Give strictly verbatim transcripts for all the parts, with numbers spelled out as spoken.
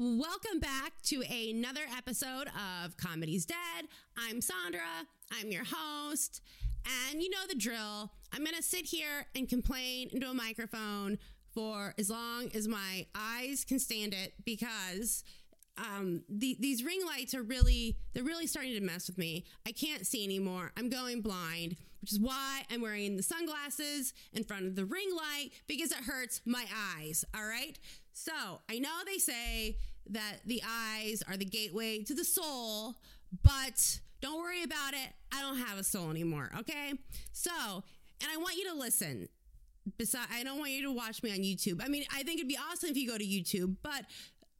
Welcome back to another episode of Comedy's Dead. I'm Sandra. I'm your host. And you know the drill. I'm going to sit here and complain into a microphone for as long as my eyes can stand it because um, the, these ring lights are really, they're really starting to mess with me. I can't see anymore. I'm going blind, which is why I'm wearing the sunglasses in front of the ring light because it hurts my eyes. All right. So I know they say that the eyes are the gateway to the soul, but don't worry about it. I don't have a soul anymore. Okay. So, and I want you to listen. Besides, I don't want you to watch me on YouTube. I mean, I think it'd be awesome if you go to YouTube, but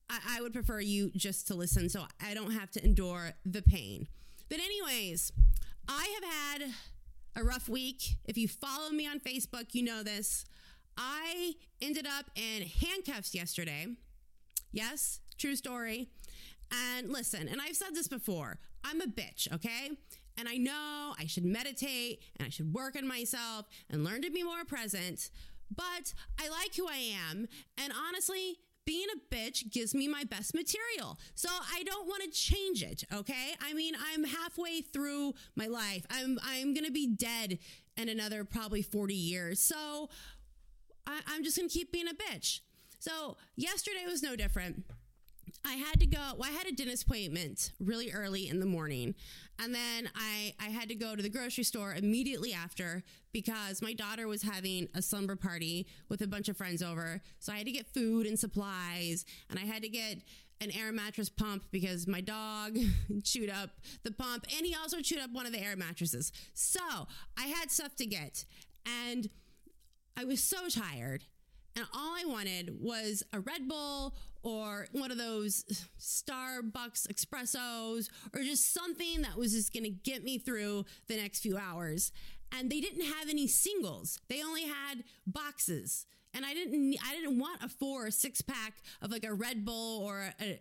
I, I would prefer you just to listen so I don't have to endure the pain. But anyways, I have had a rough week. If you follow me on Facebook, you know this. I ended up in handcuffs yesterday. Yes, true story. And listen, and I've said this before, I'm a bitch, okay? And I know I should meditate and I should work on myself and learn to be more present, but I like who I am. And honestly, being a bitch gives me my best material. So I don't want to change it, okay? I mean, I'm halfway through my life. I'm I'm going to be dead in another probably forty years. So I'm just going to keep being a bitch. So yesterday was no different. I had to go. Well, I had a dentist appointment really early in the morning. And then I, I had to go to the grocery store immediately after because my daughter was having a slumber party with a bunch of friends over. So I had to get food and supplies. And I had to get an Air mattress pump because my dog chewed up the pump. And he also chewed up one of the Air mattresses. So I had stuff to get. And I was so tired and all I wanted was a Red Bull or one of those Starbucks espressos or just something that was just going to get me through the next few hours. And they didn't have any singles. They only had boxes. And I didn't, I didn't want a four or six pack of like a Red Bull or a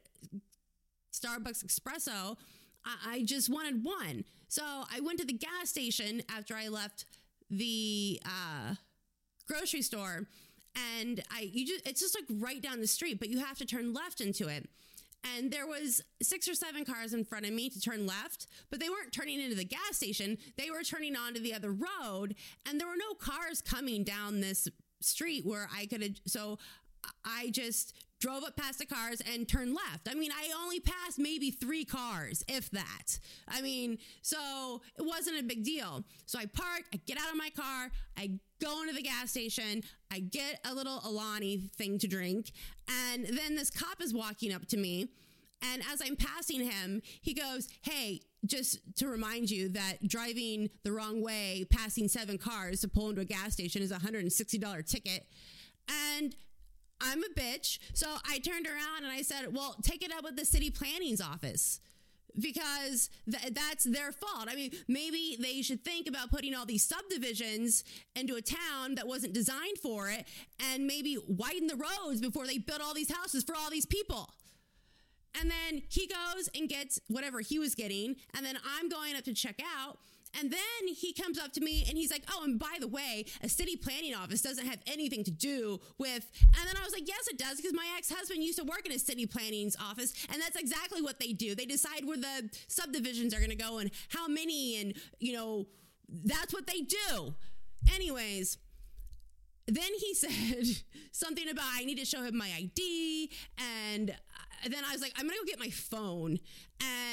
Starbucks espresso. I, I just wanted one. So I went to the gas station after I left the, uh, grocery store, and I you just it's just like right down the street, but you have to turn left into it. And there was six or seven cars in front of me to turn left, but they weren't turning into the gas station. They were turning onto the other road, and there were no cars coming down this street where I could have, so I just drove up past the cars and turned left. I mean, I only passed maybe three cars, if that. I mean, so it wasn't a big deal. So I park, I get out of my car, I go into the gas station, I get a little Alani thing to drink. And then this cop is walking up to me. And as I'm passing him, he goes, "Hey, just to remind you that driving the wrong way, passing seven cars to pull into a gas station is a one hundred sixty dollars ticket." And I'm a bitch. So I turned around and I said, "Well, take it up with the city planning's office because th- that's their fault. I mean, maybe they should think about putting all these subdivisions into a town that wasn't designed for it and maybe widen the roads before they built all these houses for all these people." And then he goes and gets whatever he was getting. And then I'm going up to check out. And then he comes up to me and he's like, "Oh, and by the way, a city planning office doesn't have anything to do with." And then I was like, "Yes, it does, because my ex-husband used to work in a city planning's office. And that's exactly what they do. They decide where the subdivisions are going to go and how many. And, you know, that's what they do." Anyways, then he said something about I need to show him my I D. And then I was like, "I'm going to go get my phone."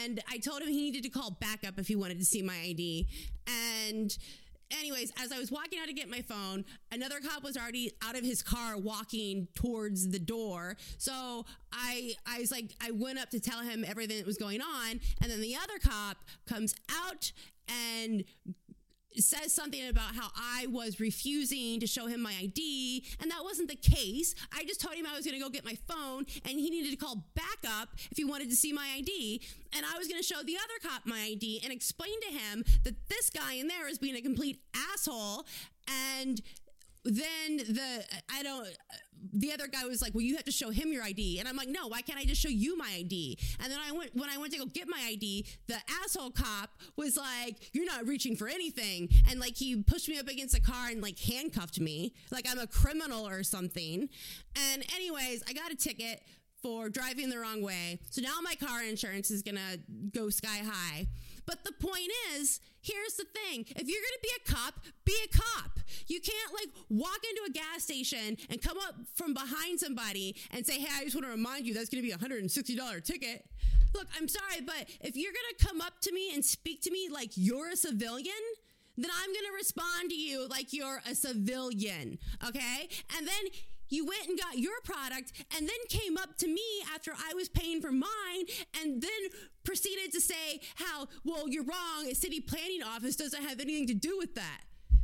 And I told him he needed to call back up if he wanted to see my I D. And anyways, as I was walking out to get my phone, another cop was already out of his car walking towards the door. So I, I was like, I went up to tell him everything that was going on. And then the other cop comes out and says something about how I was refusing to show him my I D, and that wasn't the case. I just told him I was going to go get my phone, and he needed to call back up if he wanted to see my I D, and I was going to show the other cop my I D and explain to him that this guy in there is being a complete asshole. And then the I don't the other guy was like, "Well, you have to show him your I D." And I'm like, "No, why can't I just show you my I D?" And then I went when I went to go get my I D, the asshole cop was like, "You're not reaching for anything." And like he pushed me up against a car and like handcuffed me like I'm a criminal or something. And anyways, I got a ticket for driving the wrong way. So now my car insurance is going to go sky high. But the point is, here's the thing. If you're going to be a cop, be a cop. You can't like walk into a gas station and come up from behind somebody and say, hey, I just want to remind you that's going to be a one hundred sixty dollars ticket. Look, I'm sorry, but if you're going to come up to me and speak to me like you're a civilian, then I'm going to respond to you like you're a civilian, okay? And then you went and got your product and then came up to me after I was paying for mine and then proceeded to say how, well, you're wrong. A city planning office doesn't have anything to do with that.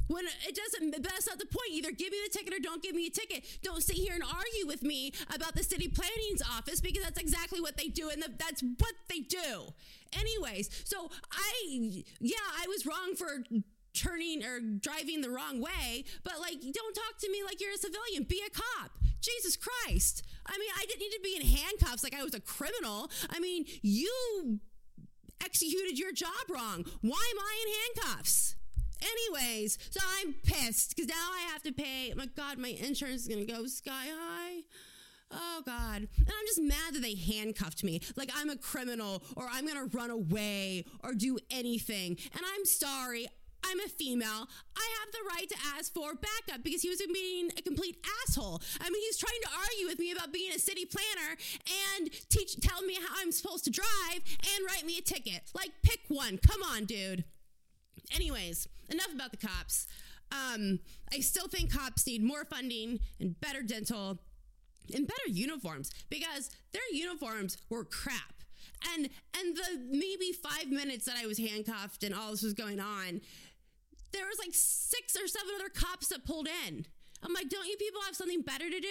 When it doesn't, that's not the point. Either give me the ticket or don't give me a ticket. Don't sit here and argue with me about the city planning's office because that's exactly what they do and the, that's what they do. Anyways, so I, yeah, I was wrong for turning or driving the wrong way, but like, don't talk to me like you're a civilian. Be a cop. Jesus Christ. I mean, I didn't need to be in handcuffs like I was a criminal. I mean, you executed your job wrong. Why am I in handcuffs? Anyways, so I'm pissed because now I have to pay. My God, my insurance is going to go sky high. Oh, God. And I'm just mad that they handcuffed me like I'm a criminal or I'm going to run away or do anything. And I'm sorry. I'm a female. I have the right to ask for backup because he was being a complete asshole. I mean, he's trying to argue with me about being a city planner and teach, tell me how I'm supposed to drive and write me a ticket. Like, pick one. Come on, dude. Anyways, enough about the cops. Um, I still think cops need more funding and better dental and better uniforms because their uniforms were crap. And and the maybe five minutes that I was handcuffed and all this was going on, there was like six or seven other cops that pulled in. I'm like, don't you people have something better to do?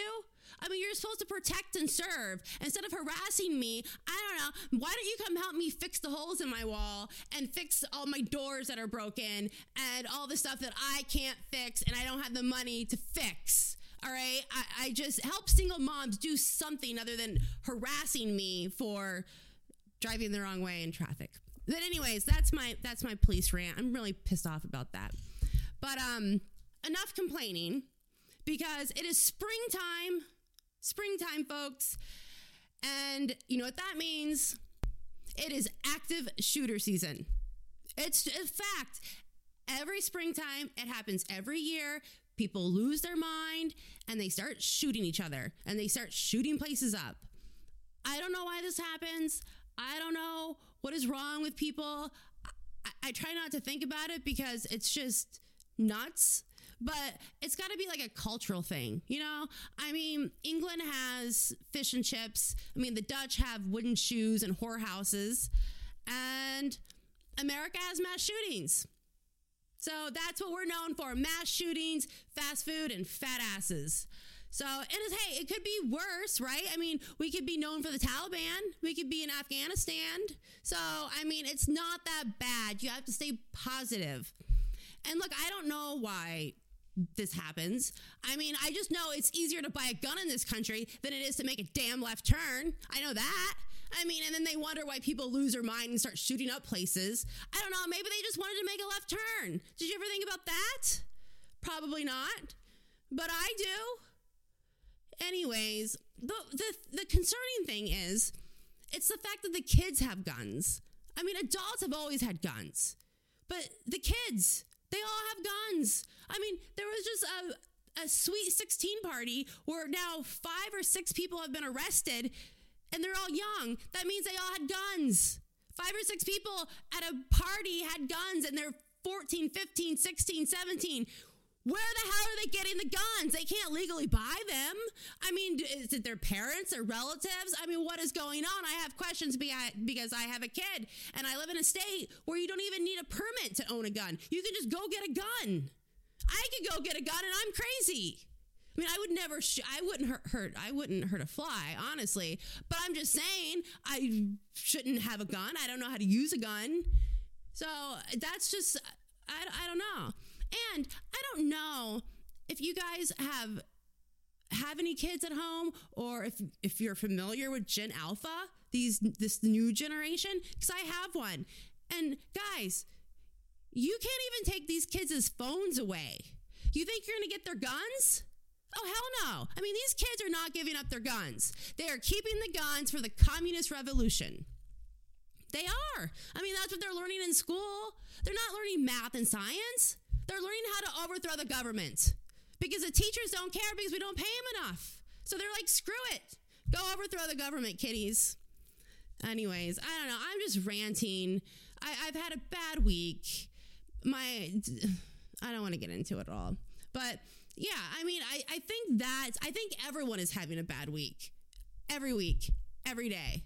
I mean, you're supposed to protect and serve. Instead of harassing me, I don't know. Why don't you come help me fix the holes in my wall and fix all my doors that are broken and all the stuff that I can't fix and I don't have the money to fix? All right? I, I just help single moms do something other than harassing me for driving the wrong way in traffic. But anyways, that's my that's my police rant. I'm really pissed off about that. But um, enough complaining. Because it is springtime, springtime, folks. And you know what that means? It is active shooter season. It's a fact. Every springtime, it happens every year. People lose their mind and they start shooting each other and they start shooting places up. I don't know why this happens. I don't know what is wrong with people. I, I try not to think about it because it's just nuts. But it's got to be like a cultural thing, you know? I mean, England has fish and chips. I mean, the Dutch have wooden shoes and whorehouses. And America has mass shootings. So that's what we're known for. Mass shootings, fast food, and fat asses. So, and it's, hey, it could be worse, right? I mean, we could be known for the Taliban. We could be in Afghanistan. So, I mean, it's not that bad. You have to stay positive. And look, I don't know why this happens. I mean, I just know it's easier to buy a gun in this country than it is to make a damn left turn. I know that. I mean, and then they wonder why people lose their mind and start shooting up places. I don't know. Maybe they just wanted to make a left turn. Did you ever think about that? Probably not. But I do. Anyways, the the, the concerning thing is, it's the fact that the kids have guns. I mean, adults have always had guns. But the kids, they all have guns. I mean, there was just a, a sweet sixteen party where now five or six people have been arrested and they're all young. That means they all had guns. Five or six people at a party had guns and they're fourteen, fifteen, sixteen, seventeen. Where the hell are they getting the guns? They can't legally buy them. I mean, is it their parents or relatives? I mean, what is going on? I have questions because I have a kid and I live in a state where you don't even need a permit to own a gun. You can just go get a gun. I could go get a gun and I'm crazy. I mean, I would never, sh- I wouldn't hurt, hurt, I wouldn't hurt a fly, honestly. But I'm just saying I shouldn't have a gun. I don't know how to use a gun. So that's just, I, I don't know. And I don't know if you guys have have any kids at home or if if you're familiar with Gen Alpha, these this new generation, because I have one. And guys, you can't even take these kids' phones away. You think you're going to get their guns? Oh, hell no. I mean, these kids are not giving up their guns. They are keeping the guns for the communist revolution. They are. I mean, that's what they're learning in school. They're not learning math and science. They're learning how to overthrow the government because the teachers don't care because we don't pay them enough. So they're like, screw it. Go overthrow the government, kiddies. Anyways, I don't know. I'm just ranting. I, I've had a bad week. My, I don't want to get into it all. But yeah, I mean, I, I think that, I think everyone is having a bad week. Every week. Every day.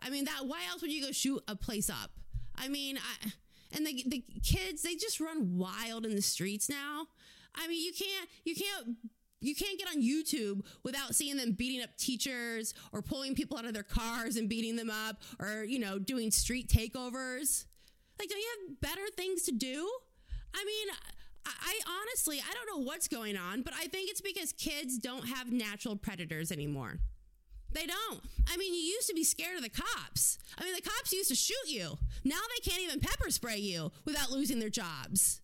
I mean, that. Why else would you go shoot a place up? I mean, I, and the the kids, they just run wild in the streets now. I mean, you can't, you can't, you can't get on YouTube without seeing them beating up teachers or pulling people out of their cars and beating them up or, you know, doing street takeovers. Like, don't you have better things to do? I mean, I, I honestly, I don't know what's going on, but I think it's because kids don't have natural predators anymore. They don't. I mean, you used to be scared of the cops. I mean, the cops used to shoot you. Now they can't even pepper spray you without losing their jobs.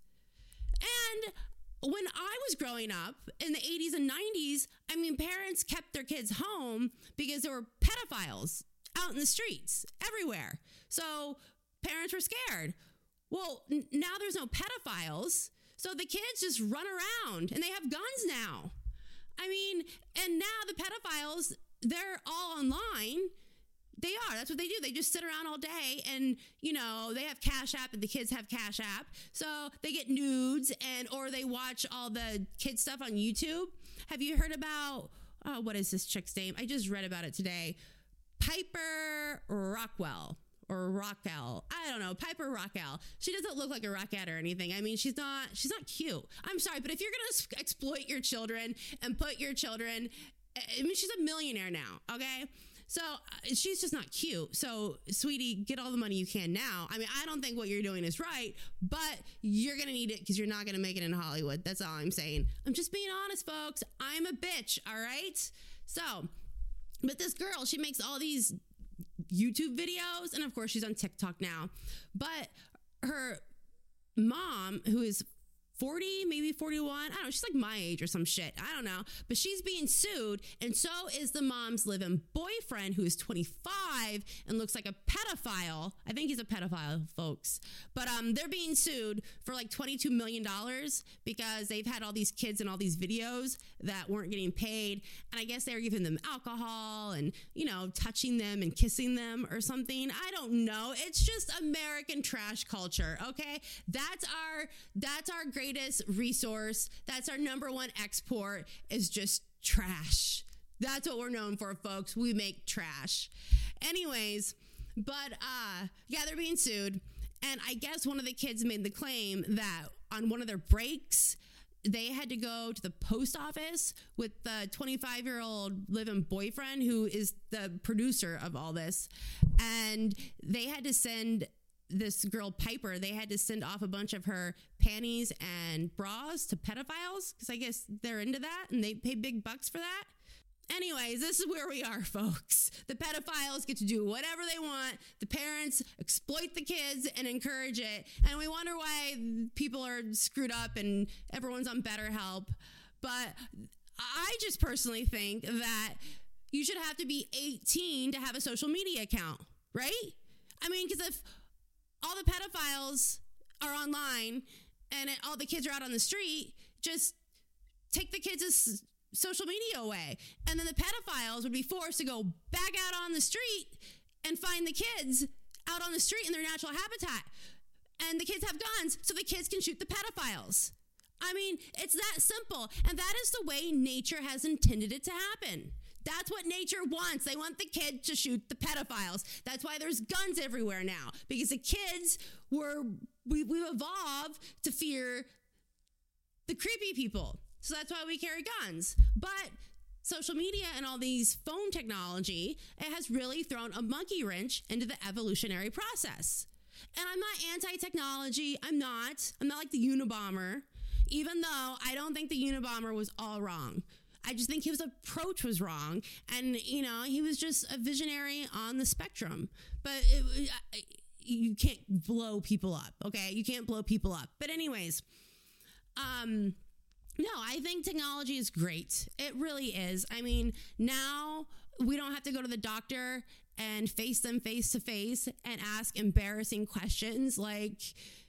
And when I was growing up in the eighties and nineties, I mean, parents kept their kids home because there were pedophiles out in the streets everywhere. So parents were scared. Well, n- now there's no pedophiles. So the kids just run around and they have guns now. I mean, and now the pedophiles, they're all online. They are. That's what they do. They just sit around all day and, you know, they have Cash App and the kids have Cash App. So they get nudes and or they watch all the kid stuff on YouTube. Have you heard about, oh, what is this chick's name? I just read about it today. Piper Rockelle or Rockelle. I don't know. Piper Rockelle. She doesn't look like a rockette or anything. I mean, she's not, she's not cute. I'm sorry, but if you're going to exploit your children and put your children, I mean, she's a millionaire now, okay? So uh, she's just not cute. So, sweetie, get all the money you can now. I mean, I don't think what you're doing is right, but you're going to need it because you're not going to make it in Hollywood. That's all I'm saying. I'm just being honest, folks. I'm a bitch, all right? So, but this girl, she makes all these YouTube videos, and of course, she's on TikTok now. But her mom, who is forty, maybe forty-one. I don't know. She's like my age or some shit. I don't know. But she's being sued. And so is the mom's live-in boyfriend who is twenty-five and looks like a pedophile. I think he's a pedophile, folks. But um, they're being sued for like twenty-two million dollars because they've had all these kids in all these videos that weren't getting paid. And I guess they were giving them alcohol and, you know, touching them and kissing them or something. I don't know. It's just American trash culture. Okay. That's our, that's our great resource. That's our number one export is just trash. That's what we're known for, folks. We make trash. Anyways, but uh, yeah, they're being sued. And I guess one of the kids made the claim that on one of their breaks, they had to go to the post office with the twenty-five-year-old live-in boyfriend who is the producer of all this. And they had to send this girl Piper, they had to send off a bunch of her panties and bras to pedophiles because I guess they're into that and they pay big bucks for that. Anyways, this is where we are, folks. The pedophiles get to do whatever they want. The parents exploit the kids and encourage it. And we wonder why people are screwed up and everyone's on BetterHelp. But I just personally think that you should have to be eighteen to have a social media account, right? I mean, because if all the pedophiles are online and all the kids are out on the street, just take the kids' social media away. And then the pedophiles would be forced to go back out on the street and find the kids out on the street in their natural habitat. And the kids have guns so the kids can shoot the pedophiles. I mean, it's that simple. And that is the way nature has intended it to happen. That's what nature wants. They want the kid to shoot the pedophiles. That's why there's guns everywhere now, because the kids were, we, we evolved to fear the creepy people. So that's why we carry guns. But social media and all these phone technology, it has really thrown a monkey wrench into the evolutionary process. And I'm not anti-technology. I'm not. I'm not like the Unabomber, even though I don't think the Unabomber was all wrong. I just think his approach was wrong. And, you know, he was just a visionary on the spectrum. But it, you can't blow people up, okay? You can't blow people up. But anyways, um, No, I think technology is great. It really is. I mean, now we don't have to go to the doctor and face them face to face and ask embarrassing questions like,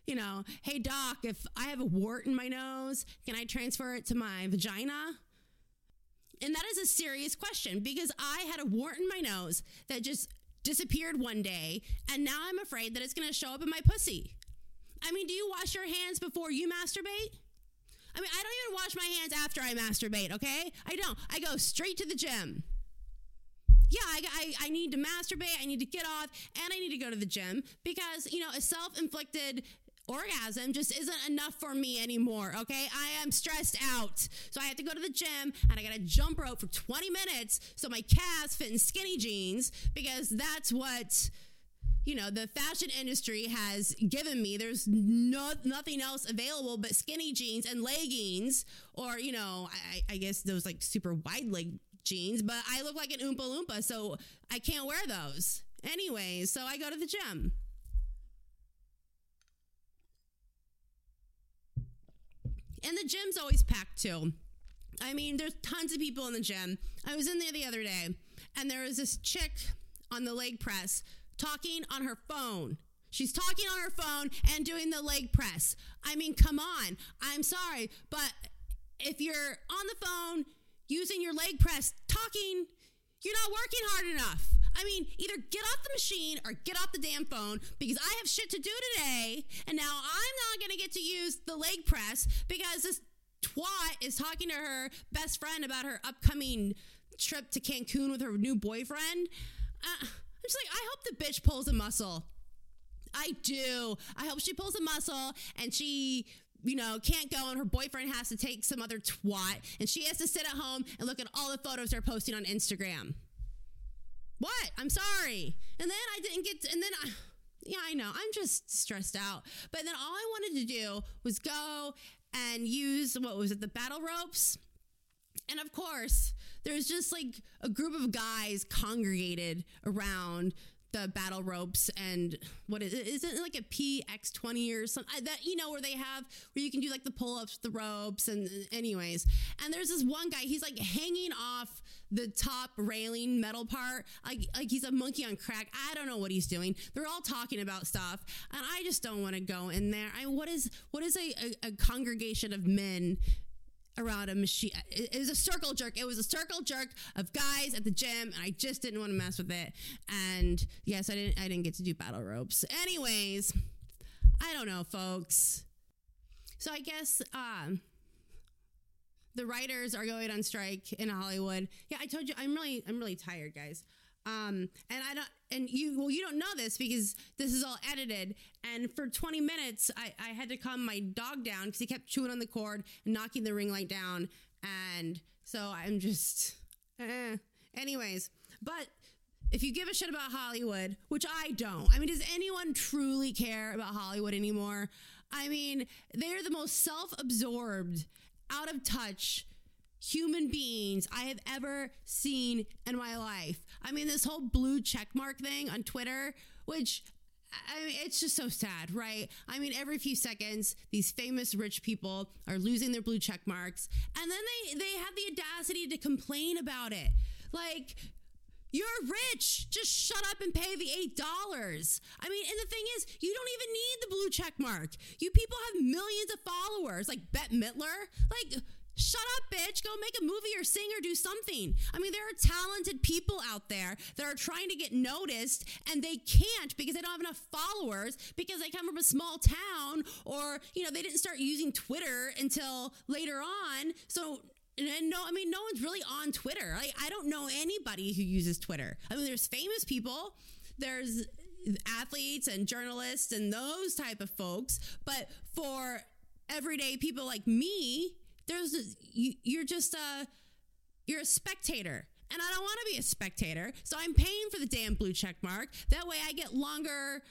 you know, hey, doc, if I have a wart in my nose, can I transfer it to my vagina? And that is a serious question, because I had a wart in my nose that just disappeared one day, and now I'm afraid that it's going to show up in my pussy. I mean, do you wash your hands before you masturbate? I mean, I don't even wash my hands after I masturbate, okay? I don't. I go straight to the gym. Yeah, I, I, I need to masturbate, I need to get off, and I need to go to the gym because, you know, a self-inflicted orgasm just isn't enough for me anymore, okay? I am stressed out. So I have to go to the gym, and I got to jump rope for twenty minutes so my calves fit in skinny jeans, because that's what... you know, the fashion industry has given me. There's no, nothing else available but skinny jeans and leggings, or, you know, I, I guess those like super wide leg jeans, but I look like an Oompa Loompa, so I can't wear those. Anyways, so I go to the gym. And the gym's always packed too. I mean, there's tons of people in the gym. I was in there the other day, and there was this chick on the leg press talking on her phone. She's talking on her phone and doing the leg press. I mean, come on. I'm sorry, but if you're on the phone using your leg press, talking, you're not working hard enough. I mean, either get off the machine or get off the damn phone, because I have shit to do today, and now I'm not going to get to use the leg press because this twat is talking to her best friend about her upcoming trip to Cancun with her new boyfriend. Uh... I'm just like, I hope the bitch pulls a muscle. I do. I hope she pulls a muscle and she, you know, can't go, and her boyfriend has to take some other twat, and she has to sit at home and look at all the photos they're posting on Instagram. What? I'm sorry. And then I didn't get, to, and then I, yeah, I know. I'm just stressed out. But then all I wanted to do was go and use, what was it, the battle ropes? And of course, there's just like a group of guys congregated around the battle ropes, and what is it? Isn't it like a P X twenty or something that, you know, where they have, where you can do like the pull ups, the ropes, and anyways. And there's this one guy, he's like hanging off the top railing metal part. Like, like he's a monkey on crack. I don't know what he's doing. They're all talking about stuff, and I just don't want to go in there. I, what is, what is a, a, a congregation of men around a machine? It was a circle jerk. It was a circle jerk of guys at the gym, and I just didn't want to mess with it. And yes, I didn't I didn't get to do battle ropes. Anyways, I don't know, folks. So I guess um the writers are going on strike in Hollywood. Yeah, I told you I'm really I'm really tired, guys. Um and I don't and you well you don't know this because this is all edited, and for twenty minutes I, I had to calm my dog down because he kept chewing on the cord and knocking the ring light down, and so I'm just eh. Anyways, but if you give a shit about Hollywood, which I don't, I mean, does anyone truly care about Hollywood anymore? I mean, they're the most self-absorbed, out of touch human beings I have ever seen in my life. I mean, this whole blue checkmark thing on Twitter, which, I mean, it's just so sad, right? I mean, every few seconds, these famous rich people are losing their blue checkmarks, and then they, they have the audacity to complain about it. Like, you're rich, just shut up and pay the eight dollars. I mean, and the thing is, you don't even need the blue checkmark. You people have millions of followers, like Bette Midler. Like, shut up, bitch. Go make a movie or sing or do something. I mean, there are talented people out there that are trying to get noticed, and they can't because they don't have enough followers, because they come from a small town, or, you know, they didn't start using Twitter until later on. So, and no, I mean, no one's really on Twitter. Like, I don't know anybody who uses Twitter. I mean, there's famous people. There's athletes and journalists and those type of folks. But for everyday people like me, There's, a, you, you're just a, you're a spectator, and I don't want to be a spectator. So I'm paying for the damn blue check mark. That way I get longer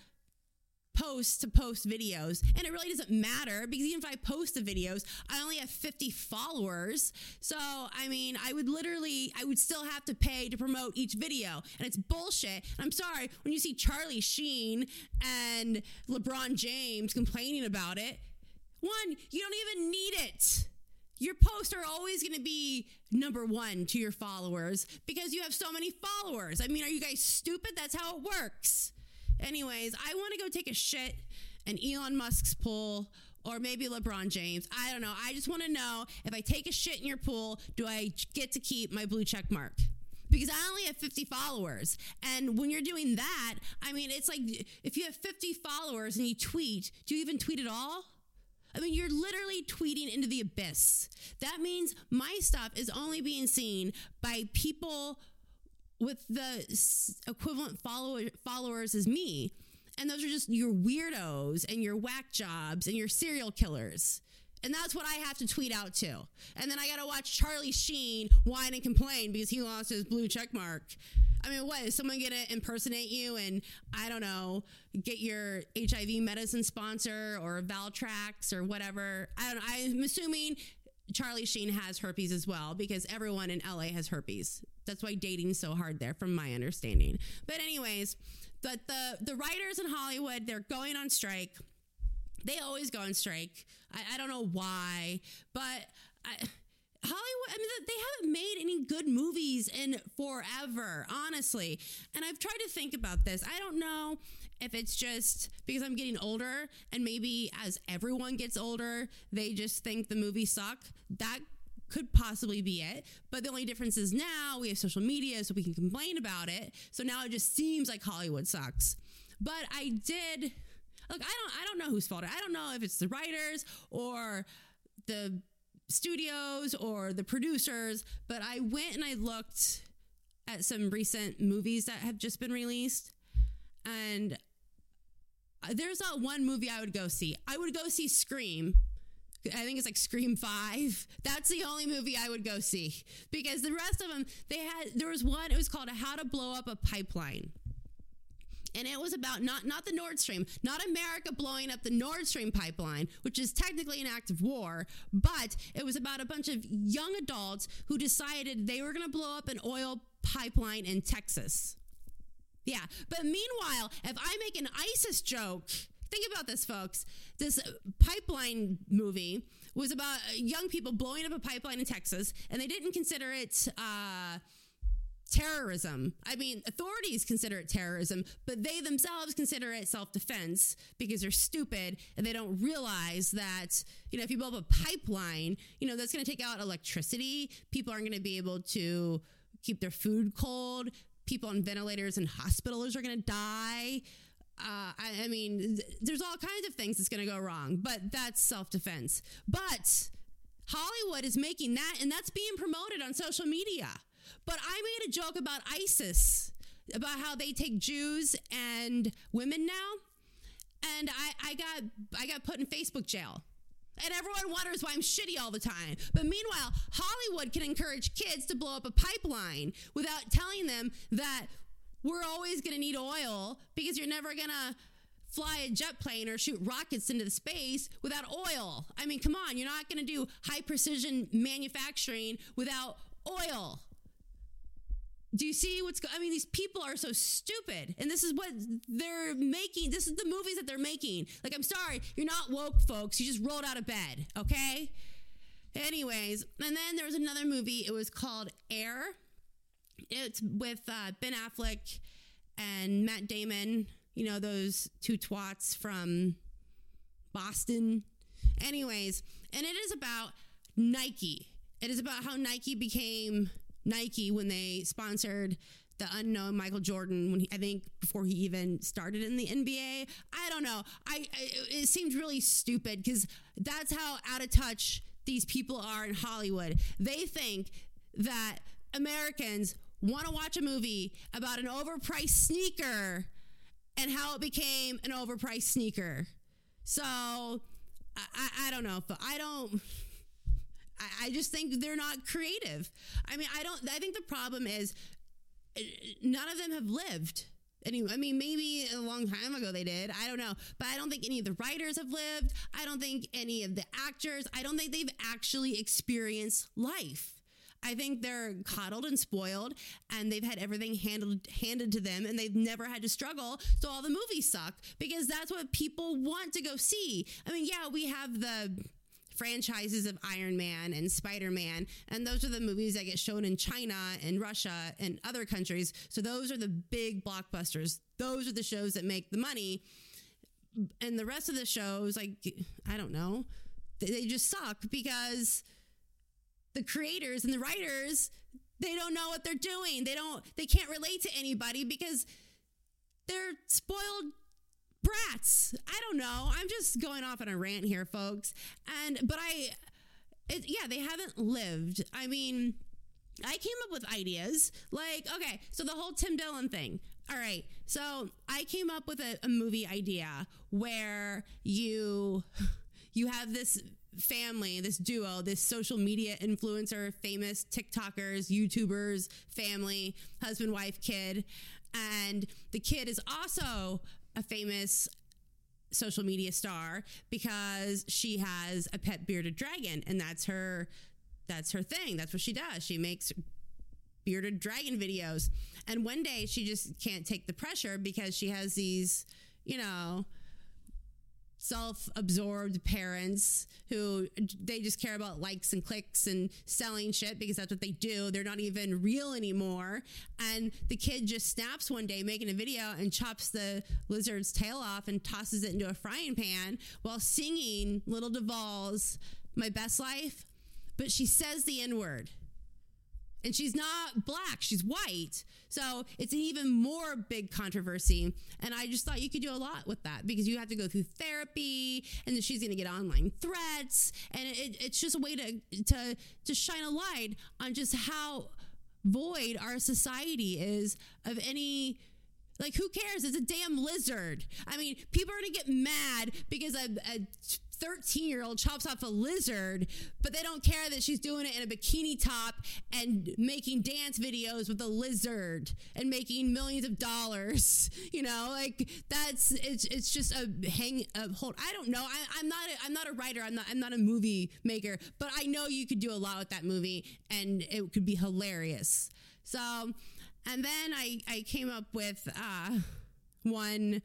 posts to post videos, and it really doesn't matter, because even if I post the videos, I only have fifty followers. So, I mean, I would literally, I would still have to pay to promote each video, and it's bullshit. And I'm sorry, when you see Charlie Sheen and LeBron James complaining about it, one, you don't even need it. your posts are always going to be number one to your followers because you have so many followers. I mean, are you guys stupid? That's how it works. Anyways, I want to go take a shit in Elon Musk's pool or maybe LeBron James. I don't know. I just want to know, if I take a shit in your pool, do I get to keep my blue check mark? Because I only have fifty followers. And when you're doing that, I mean, it's like, if you have fifty followers and you tweet, do you even tweet at all? I mean, you're literally tweeting into the abyss. That means my stuff is only being seen by people with the equivalent follower, followers as me. And those are just your weirdos and your whack jobs and your serial killers. And that's what I have to tweet out to. And then I got to watch Charlie Sheen whine and complain because he lost his blue check mark. I mean, what? Is someone going to impersonate you and, I don't know, get your H I V medicine sponsor or Valtrex or whatever? I don't know. I'm assuming Charlie Sheen has herpes as well because everyone in L A has herpes. That's why dating's so hard there, from my understanding. But anyways, the, the, the writers in Hollywood, they're going on strike. They always go on strike. I, I don't know why, but I, Hollywood, I mean, they haven't made any good movies in forever, honestly. And I've tried to think about this. I don't know if it's just because I'm getting older, and maybe as everyone gets older, they just think the movies suck. That could possibly be it. But the only difference is now we have social media, so we can complain about it. So now it just seems like Hollywood sucks. But I did... Look, I don't I don't know whose fault it is. I don't know if it's the writers or the studios or the producers, but I went and I looked at some recent movies that have just been released, and there's not one movie I would go see. I would go see Scream. I think it's like Scream five. That's the only movie I would go see, because the rest of them, they had, there was one, it was called How to Blow Up a Pipeline. And it was about not, not the Nord Stream, not America blowing up the Nord Stream pipeline, which is technically an act of war, but it was about a bunch of young adults who decided they were going to blow up an oil pipeline in Texas. Yeah. But meanwhile, if I make an ISIS joke, think about this, folks. This pipeline movie was about young people blowing up a pipeline in Texas, and they didn't consider it... Uh, terrorism. I mean, authorities consider it terrorism, but they themselves consider it self-defense because they're stupid and they don't realize that, you know, if you blow up a pipeline, you know, that's going to take out electricity. People aren't going to be able to keep their food cold. People on ventilators and hospitals are going to die. Uh, I, I mean, th- there's all kinds of things that's going to go wrong, but that's self-defense. But Hollywood is making that, and that's being promoted on social media. But I made a joke about ISIS, about how they take Jews and women now. And I, I got I got put in Facebook jail. And everyone wonders why I'm shitty all the time. But meanwhile, Hollywood can encourage kids to blow up a pipeline without telling them that we're always going to need oil, because you're never going to fly a jet plane or shoot rockets into the space without oil. I mean, come on, you're not going to do high precision manufacturing without oil. Do you see what's going on? I mean, these people are so stupid. And this is what they're making. This is the movies that they're making. Like, I'm sorry, you're not woke, folks. You just rolled out of bed, okay? Anyways, and then there was another movie. It was called Air. It's with uh, Ben Affleck and Matt Damon. You know, those two twats from Boston. Anyways, and it is about Nike. It is about how Nike became... Nike when they sponsored the unknown Michael Jordan, when he, I think before he even started in the N B A. I don't know. I, I it seemed really stupid, because that's how out of touch these people are in Hollywood. They think that Americans want to watch a movie about an overpriced sneaker and how it became an overpriced sneaker. So I, I, I don't know. But I don't. I just think they're not creative. I mean, I don't, I think the problem is none of them have lived. Anyway, I mean, maybe a long time ago they did. I don't know. But I don't think any of the writers have lived. I don't think any of the actors, I don't think they've actually experienced life. I think they're coddled and spoiled, and they've had everything handled, handed to them, and they've never had to struggle. So all the movies suck, because that's what people want to go see. I mean, yeah, we have the franchises of Iron Man and Spider-Man. And those are the movies that get shown in China and Russia and other countries. So those are the big blockbusters. Those are the shows that make the money. And the rest of the shows, like, I don't know, they just suck because the creators and the writers, they don't know what they're doing. They don't, they can't relate to anybody because they're spoiled brats. I don't know. I'm just going off on a rant here, folks. And, but I, it, yeah, they haven't lived. I mean, I came up with ideas like, okay, so the whole Tim Dillon thing. All right. So I came up with a, a movie idea where you, you have this family, this duo, this social media influencer, famous TikTokers, YouTubers, family, husband, wife, kid. And the kid is also a famous social media star because she has a pet bearded dragon, and that's her, that's her thing. That's what she does. She makes bearded dragon videos. And one day she just can't take the pressure because she has these, you know, self-absorbed parents who they just care about likes and clicks and selling shit because that's what they do. They're not even real anymore. And the kid just snaps one day making a video and chops the lizard's tail off and tosses it into a frying pan while singing Little Duvall's My Best Life. But she says the N-word. And she's not black, she's white. So it's an even more big controversy. And I just thought you could do a lot with that because you have to go through therapy and then she's going to get online threats. And it, it's just a way to, to, to shine a light on just how void our society is of any... Like, who cares? It's a damn lizard. I mean, people are going to get mad because a... a thirteen-year-old chops off a lizard, but they don't care that she's doing it in a bikini top and making dance videos with a lizard and making millions of dollars. You know, like that's it's it's just a hang a hold. I don't know. I, I'm not a, I'm not a writer. I'm not I'm not a movie maker. But I know you could do a lot with that movie, and it could be hilarious. So, and then I I came up with uh, one.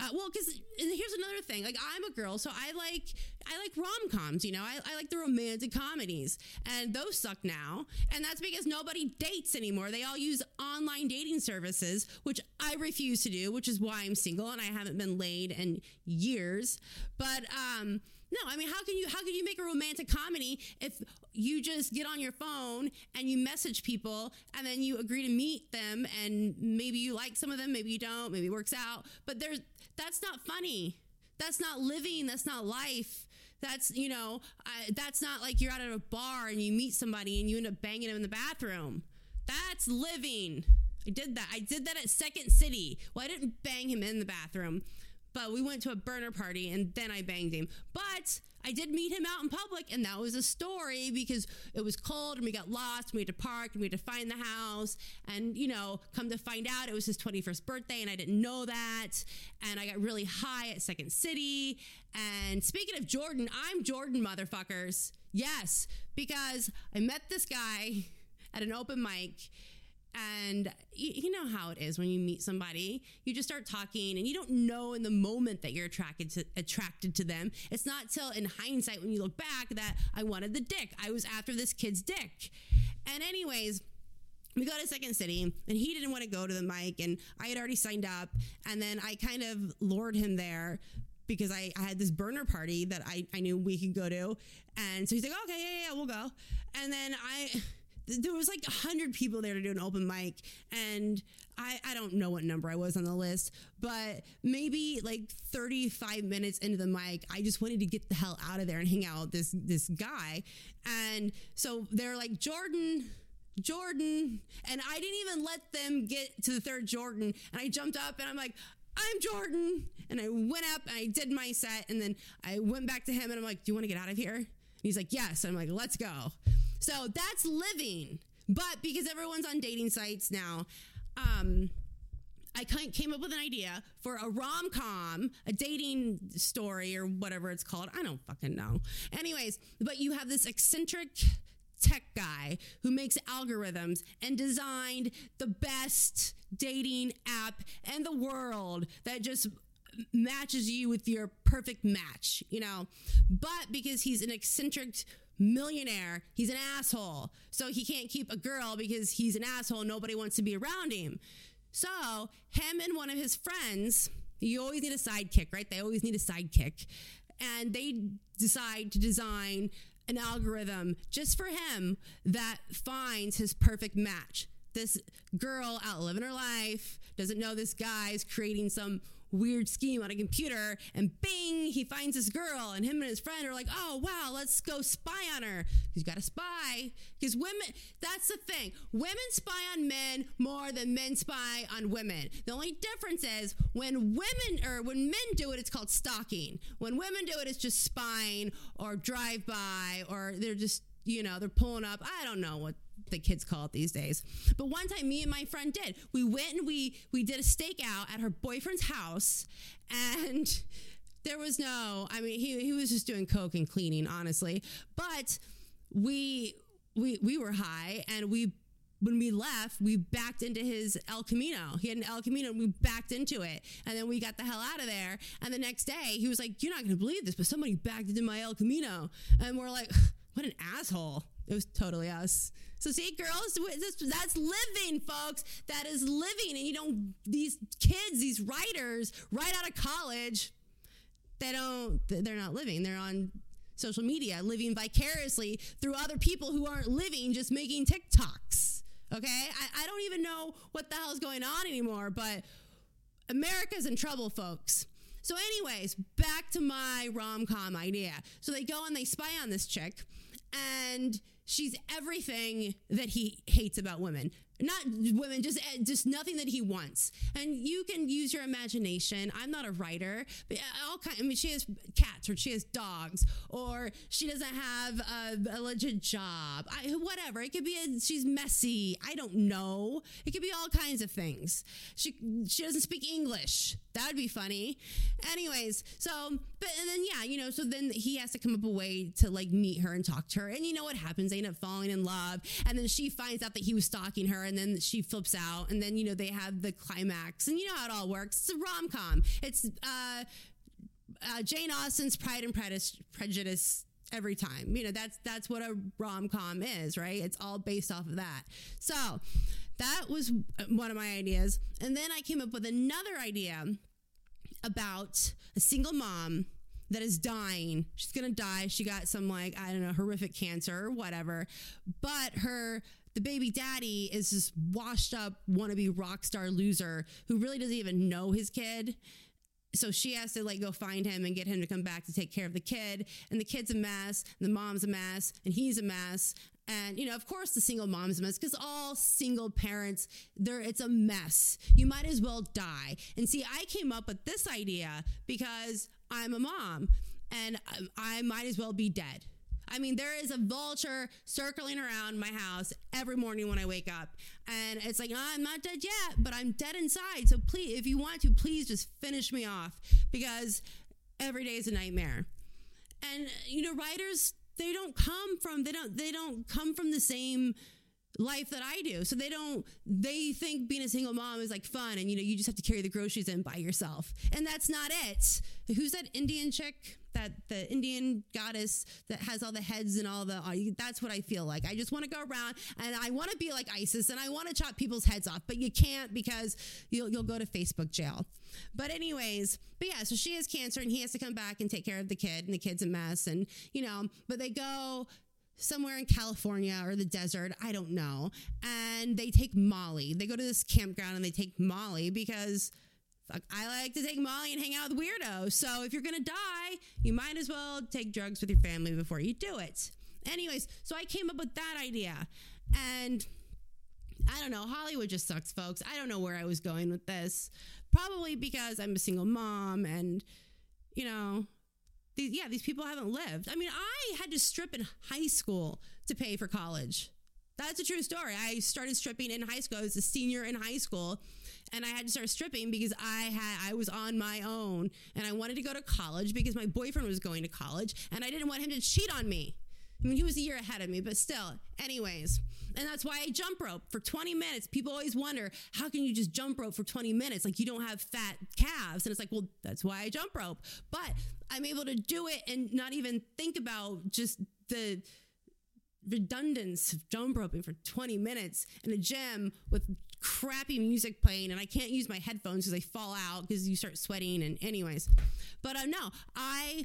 Uh, well, because here's another thing. Like, I'm a girl, so I like I like rom-coms, you know? I, I like the romantic comedies, and those suck now. And that's because nobody dates anymore. They all use online dating services, which I refuse to do, which is why I'm single, and I haven't been laid in years. But, um... No, I mean, how can you how can you make a romantic comedy if you just get on your phone and you message people and then you agree to meet them and maybe you like some of them, maybe you don't, maybe it works out. But there's that's not funny. That's not living. That's not life. That's, you know, I, that's not like you're out at a bar and you meet somebody and you end up banging them in the bathroom. That's living. I did that. I did that at Second City. Well, I didn't bang him in the bathroom. But we went to a burner party and then I banged him. But I did meet him out in public and that was a story because it was cold and we got lost and we had to park and we had to find the house. And, you know, come to find out it was his twenty-first birthday and I didn't know that. And I got really high at Second City. And speaking of Jordan, I'm Jordan, motherfuckers. Yes, because I met this guy at an open mic. And you know how it is when you meet somebody, you just start talking and you don't know in the moment that you're attracted to, attracted to them. It's not till in hindsight when you look back that I wanted the dick. I was after this kid's dick. And anyways, we go to Second City and he didn't want to go to the mic and I had already signed up. And then I kind of lured him there because I, I had this burner party that I, I knew we could go to. And so he's like, okay, yeah, yeah, we'll go. And then I... There was like a hundred people there to do an open mic. And I, I don't know what number I was on the list, but maybe like thirty-five minutes into the mic, I just wanted to get the hell out of there and hang out with this, this guy. And so they're like, Jordan, Jordan. And I didn't even let them get to the third Jordan. And I jumped up and I'm like, I'm Jordan. And I went up and I did my set. And then I went back to him and I'm like, do you want to get out of here? And he's like, yes. And I'm like, let's go. So that's living. But because everyone's on dating sites now, um, I came up with an idea for a rom-com, a dating story or whatever it's called. I don't fucking know. Anyways, but you have this eccentric tech guy who makes algorithms and designed the best dating app in the world that just matches you with your perfect match, you know, but because he's an eccentric millionaire, he's an asshole. So he can't keep a girl because he's an asshole. Nobody wants to be around him. So him and one of his friends, you always need a sidekick, right? They always need a sidekick. And they decide to design an algorithm just for him that finds his perfect match. This girl out living her life, doesn't know this guy's creating some weird scheme on a computer, and bing, he finds this girl, and him and his friend are like, oh, wow, let's go spy on her. He's got to spy. Because women, that's the thing. Women spy on men more than men spy on women. The only difference is when women, or when men do it, it's called stalking. When women do it, it's just spying or drive-by, or they're just, you know, they're pulling up. I don't know what the kids call it these days. But one time, me and my friend did. We went and we we did a stakeout at her boyfriend's house, and there was no, I mean, he he was just doing coke and cleaning, honestly. But we we we were high, and we when we left, we backed into his El Camino. He had an El Camino, and we backed into it. And then we got the hell out of there. And the next day, he was like, "You're not going to believe this, but somebody backed into my El Camino." And we're like, "What an asshole." It was totally us. So see, girls, that's living, folks. That is living. And you don't, these kids, these writers right out of college, they don't, they're not living. They're on social media, living vicariously through other people who aren't living, just making TikToks. Okay. I, I don't even know what the hell's going on anymore, but America's in trouble, folks. So anyways, back to my rom-com idea. So they go and they spy on this chick, and she's everything that he hates about women. Not women, just just nothing that he wants. And you can use your imagination. I'm not a writer, but all kind. I mean, she has cats, or she has dogs, or she doesn't have a, a legit job. I, whatever. It could be a, she's messy. I don't know. It could be all kinds of things. She she doesn't speak English. That would be funny. Anyways, so but and then yeah, you know, so then he has to come up a way to like meet her and talk to her. And you know what happens? They end up falling in love, and then she finds out that he was stalking her. And then she flips out, and then, you know, they have the climax, and you know how it all works. It's a rom-com. It's uh, uh, Jane Austen's Pride and Prejudice every time. You know, that's that's what a rom-com is, right? It's all based off of that. So that was one of my ideas. And then I came up with another idea about a single mom that is dying. She's going to die. She got some, like, I don't know, horrific cancer or whatever. But her... the baby daddy is this washed up wannabe rock star loser who really doesn't even know his kid. So she has to like go find him and get him to come back to take care of the kid. And the kid's a mess, and the mom's a mess, and he's a mess. And, you know, of course the single mom's a mess, because all single parents, they're, it's a mess. You might as well die. And see, I came up with this idea because I'm a mom, and I might as well be dead. I mean, there is a vulture circling around my house every morning when I wake up. And it's like, oh, I'm not dead yet, but I'm dead inside. So please, if you want to, please just finish me off, because every day is a nightmare. And, you know, writers, they don't come from, they don't, they don't come from the same life that I do. So they don't, they think being a single mom is like fun. And, you know, you just have to carry the groceries in by yourself. And that's not it. Who's that Indian chick? That the Indian goddess that has all the heads and all the, that's what I feel like. I just want to go around, and I want to be like ISIS, and I want to chop people's heads off, but you can't, because you'll, you'll go to Facebook jail. But anyways, but yeah, so she has cancer, and he has to come back and take care of the kid, and the kid's a mess, and you know, but they go somewhere in California or the desert, I don't know. And they take Molly, they go to this campground and they take Molly, because I like to take Molly and hang out with weirdos. So if you're going to die, you might as well take drugs with your family before you do it. Anyways, so I came up with that idea. And I don't know, Hollywood just sucks, folks. I don't know where I was going with this. Probably because I'm a single mom, and, you know, these, yeah, these people haven't lived. I mean, I had to strip in high school to pay for college. That's a true story. I started stripping in high school. I was a senior in high school, and I had to start stripping because I had I was on my own, and I wanted to go to college because my boyfriend was going to college, and I didn't want him to cheat on me. I mean, he was a year ahead of me, but still. Anyways, and that's why I jump rope for twenty minutes. People always wonder, how can you just jump rope for twenty minutes? Like, you don't have fat calves. And it's like, well, that's why I jump rope. But I'm able to do it and not even think about just the redundance of jump roping for twenty minutes in a gym with crappy music playing, and I can't use my headphones because they fall out because you start sweating. And anyways, but uh, no, I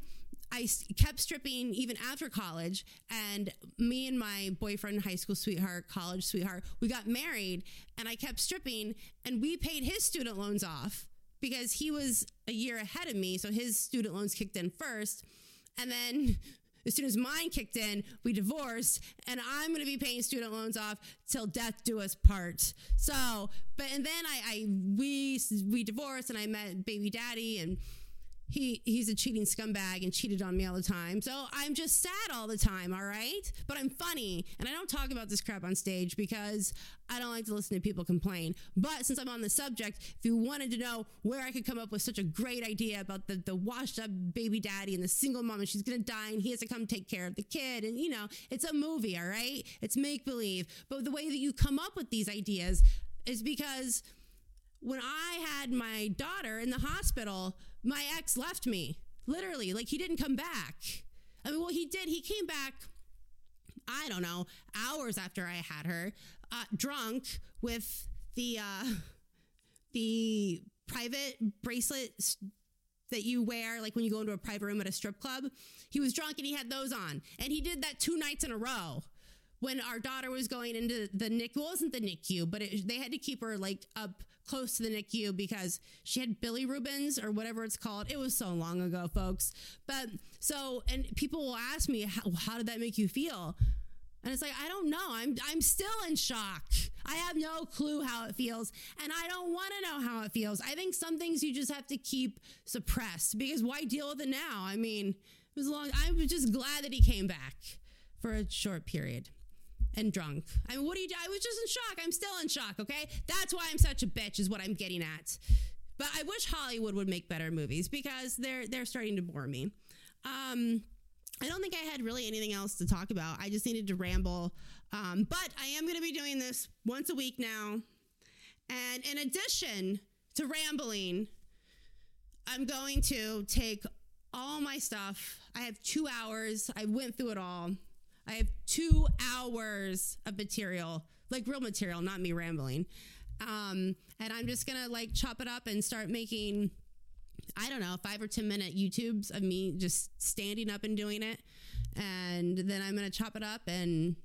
I kept stripping even after college, and me and my boyfriend, high school sweetheart, college sweetheart, we got married, and I kept stripping, and we paid his student loans off because he was a year ahead of me, so his student loans kicked in first, and then as soon as mine kicked in, we divorced, and I'm going to be paying student loans off till death do us part. So, but, and then I, I, we, we divorced, and I met baby daddy, and he, he's a cheating scumbag and cheated on me all the time. So I'm just sad all the time. All right. But I'm funny, and I don't talk about this crap on stage because I don't like to listen to people complain. But since I'm on the subject, if you wanted to know where I could come up with such a great idea about the, the washed up baby daddy and the single mom, and she's going to die and he has to come take care of the kid. And you know, it's a movie. All right. It's make believe. But the way that you come up with these ideas is because when I had my daughter in the hospital, my ex left me, literally. Like, he didn't come back. I mean, well, he did. He came back, I don't know, hours after I had her, uh, drunk with the uh, the private bracelet that you wear, like when you go into a private room at a strip club. He was drunk and he had those on. And he did that two nights in a row. When our daughter was going into the N I C U, well, it wasn't the N I C U, but it, they had to keep her like up close to the N I C U because she had Billy Rubens or whatever it's called. It was so long ago, folks. But so, and people will ask me, how, how did that make you feel? And it's like, I don't know. I'm, I'm still in shock. I have no clue how it feels. And I don't want to know how it feels. I think some things you just have to keep suppressed because why deal with it now? I mean, it was long. I'm just glad that he came back for a short period. And drunk. I mean, what do you do? I was just in shock. I'm still in shock, okay? That's why I'm such a bitch is what I'm getting at. But I wish Hollywood would make better movies because they're they're starting to bore me. Um, I don't think I had really anything else to talk about. I just needed to ramble. Um, but I am going to be doing this once a week now. And in addition to rambling, I'm going to take all my stuff. I have two hours. I went through it all. I have two hours of material, like real material, not me rambling. Um, and I'm just going to like chop it up and start making, I don't know, five or ten minute YouTubes of me just standing up and doing it. And then I'm going to chop it up and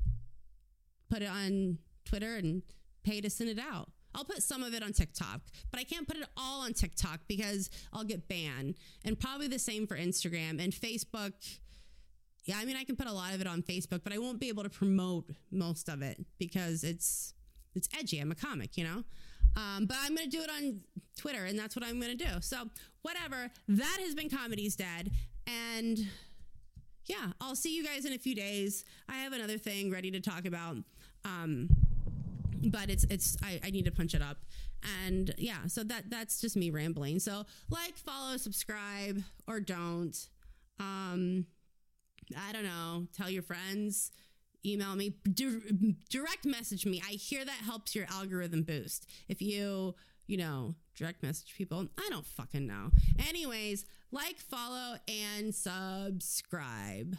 put it on Twitter and pay to send it out. I'll put some of it on TikTok, but I can't put it all on TikTok because I'll get banned. And probably the same for Instagram and Facebook. Yeah, I mean, I can put a lot of it on Facebook, but I won't be able to promote most of it because it's it's edgy. I'm a comic, you know, um, but I'm going to do it on Twitter, and that's what I'm going to do. So whatever. That has been Comedy's Dead. And yeah, I'll see you guys in a few days. I have another thing ready to talk about, um, but it's it's I, I need to punch it up. And yeah, so that that's just me rambling. So like, follow, subscribe, or don't. Um I don't know. Tell your friends, email me, du- direct message me. I hear that helps your algorithm boost. If you, you know, direct message people, I don't fucking know. Anyways, like, follow, and subscribe.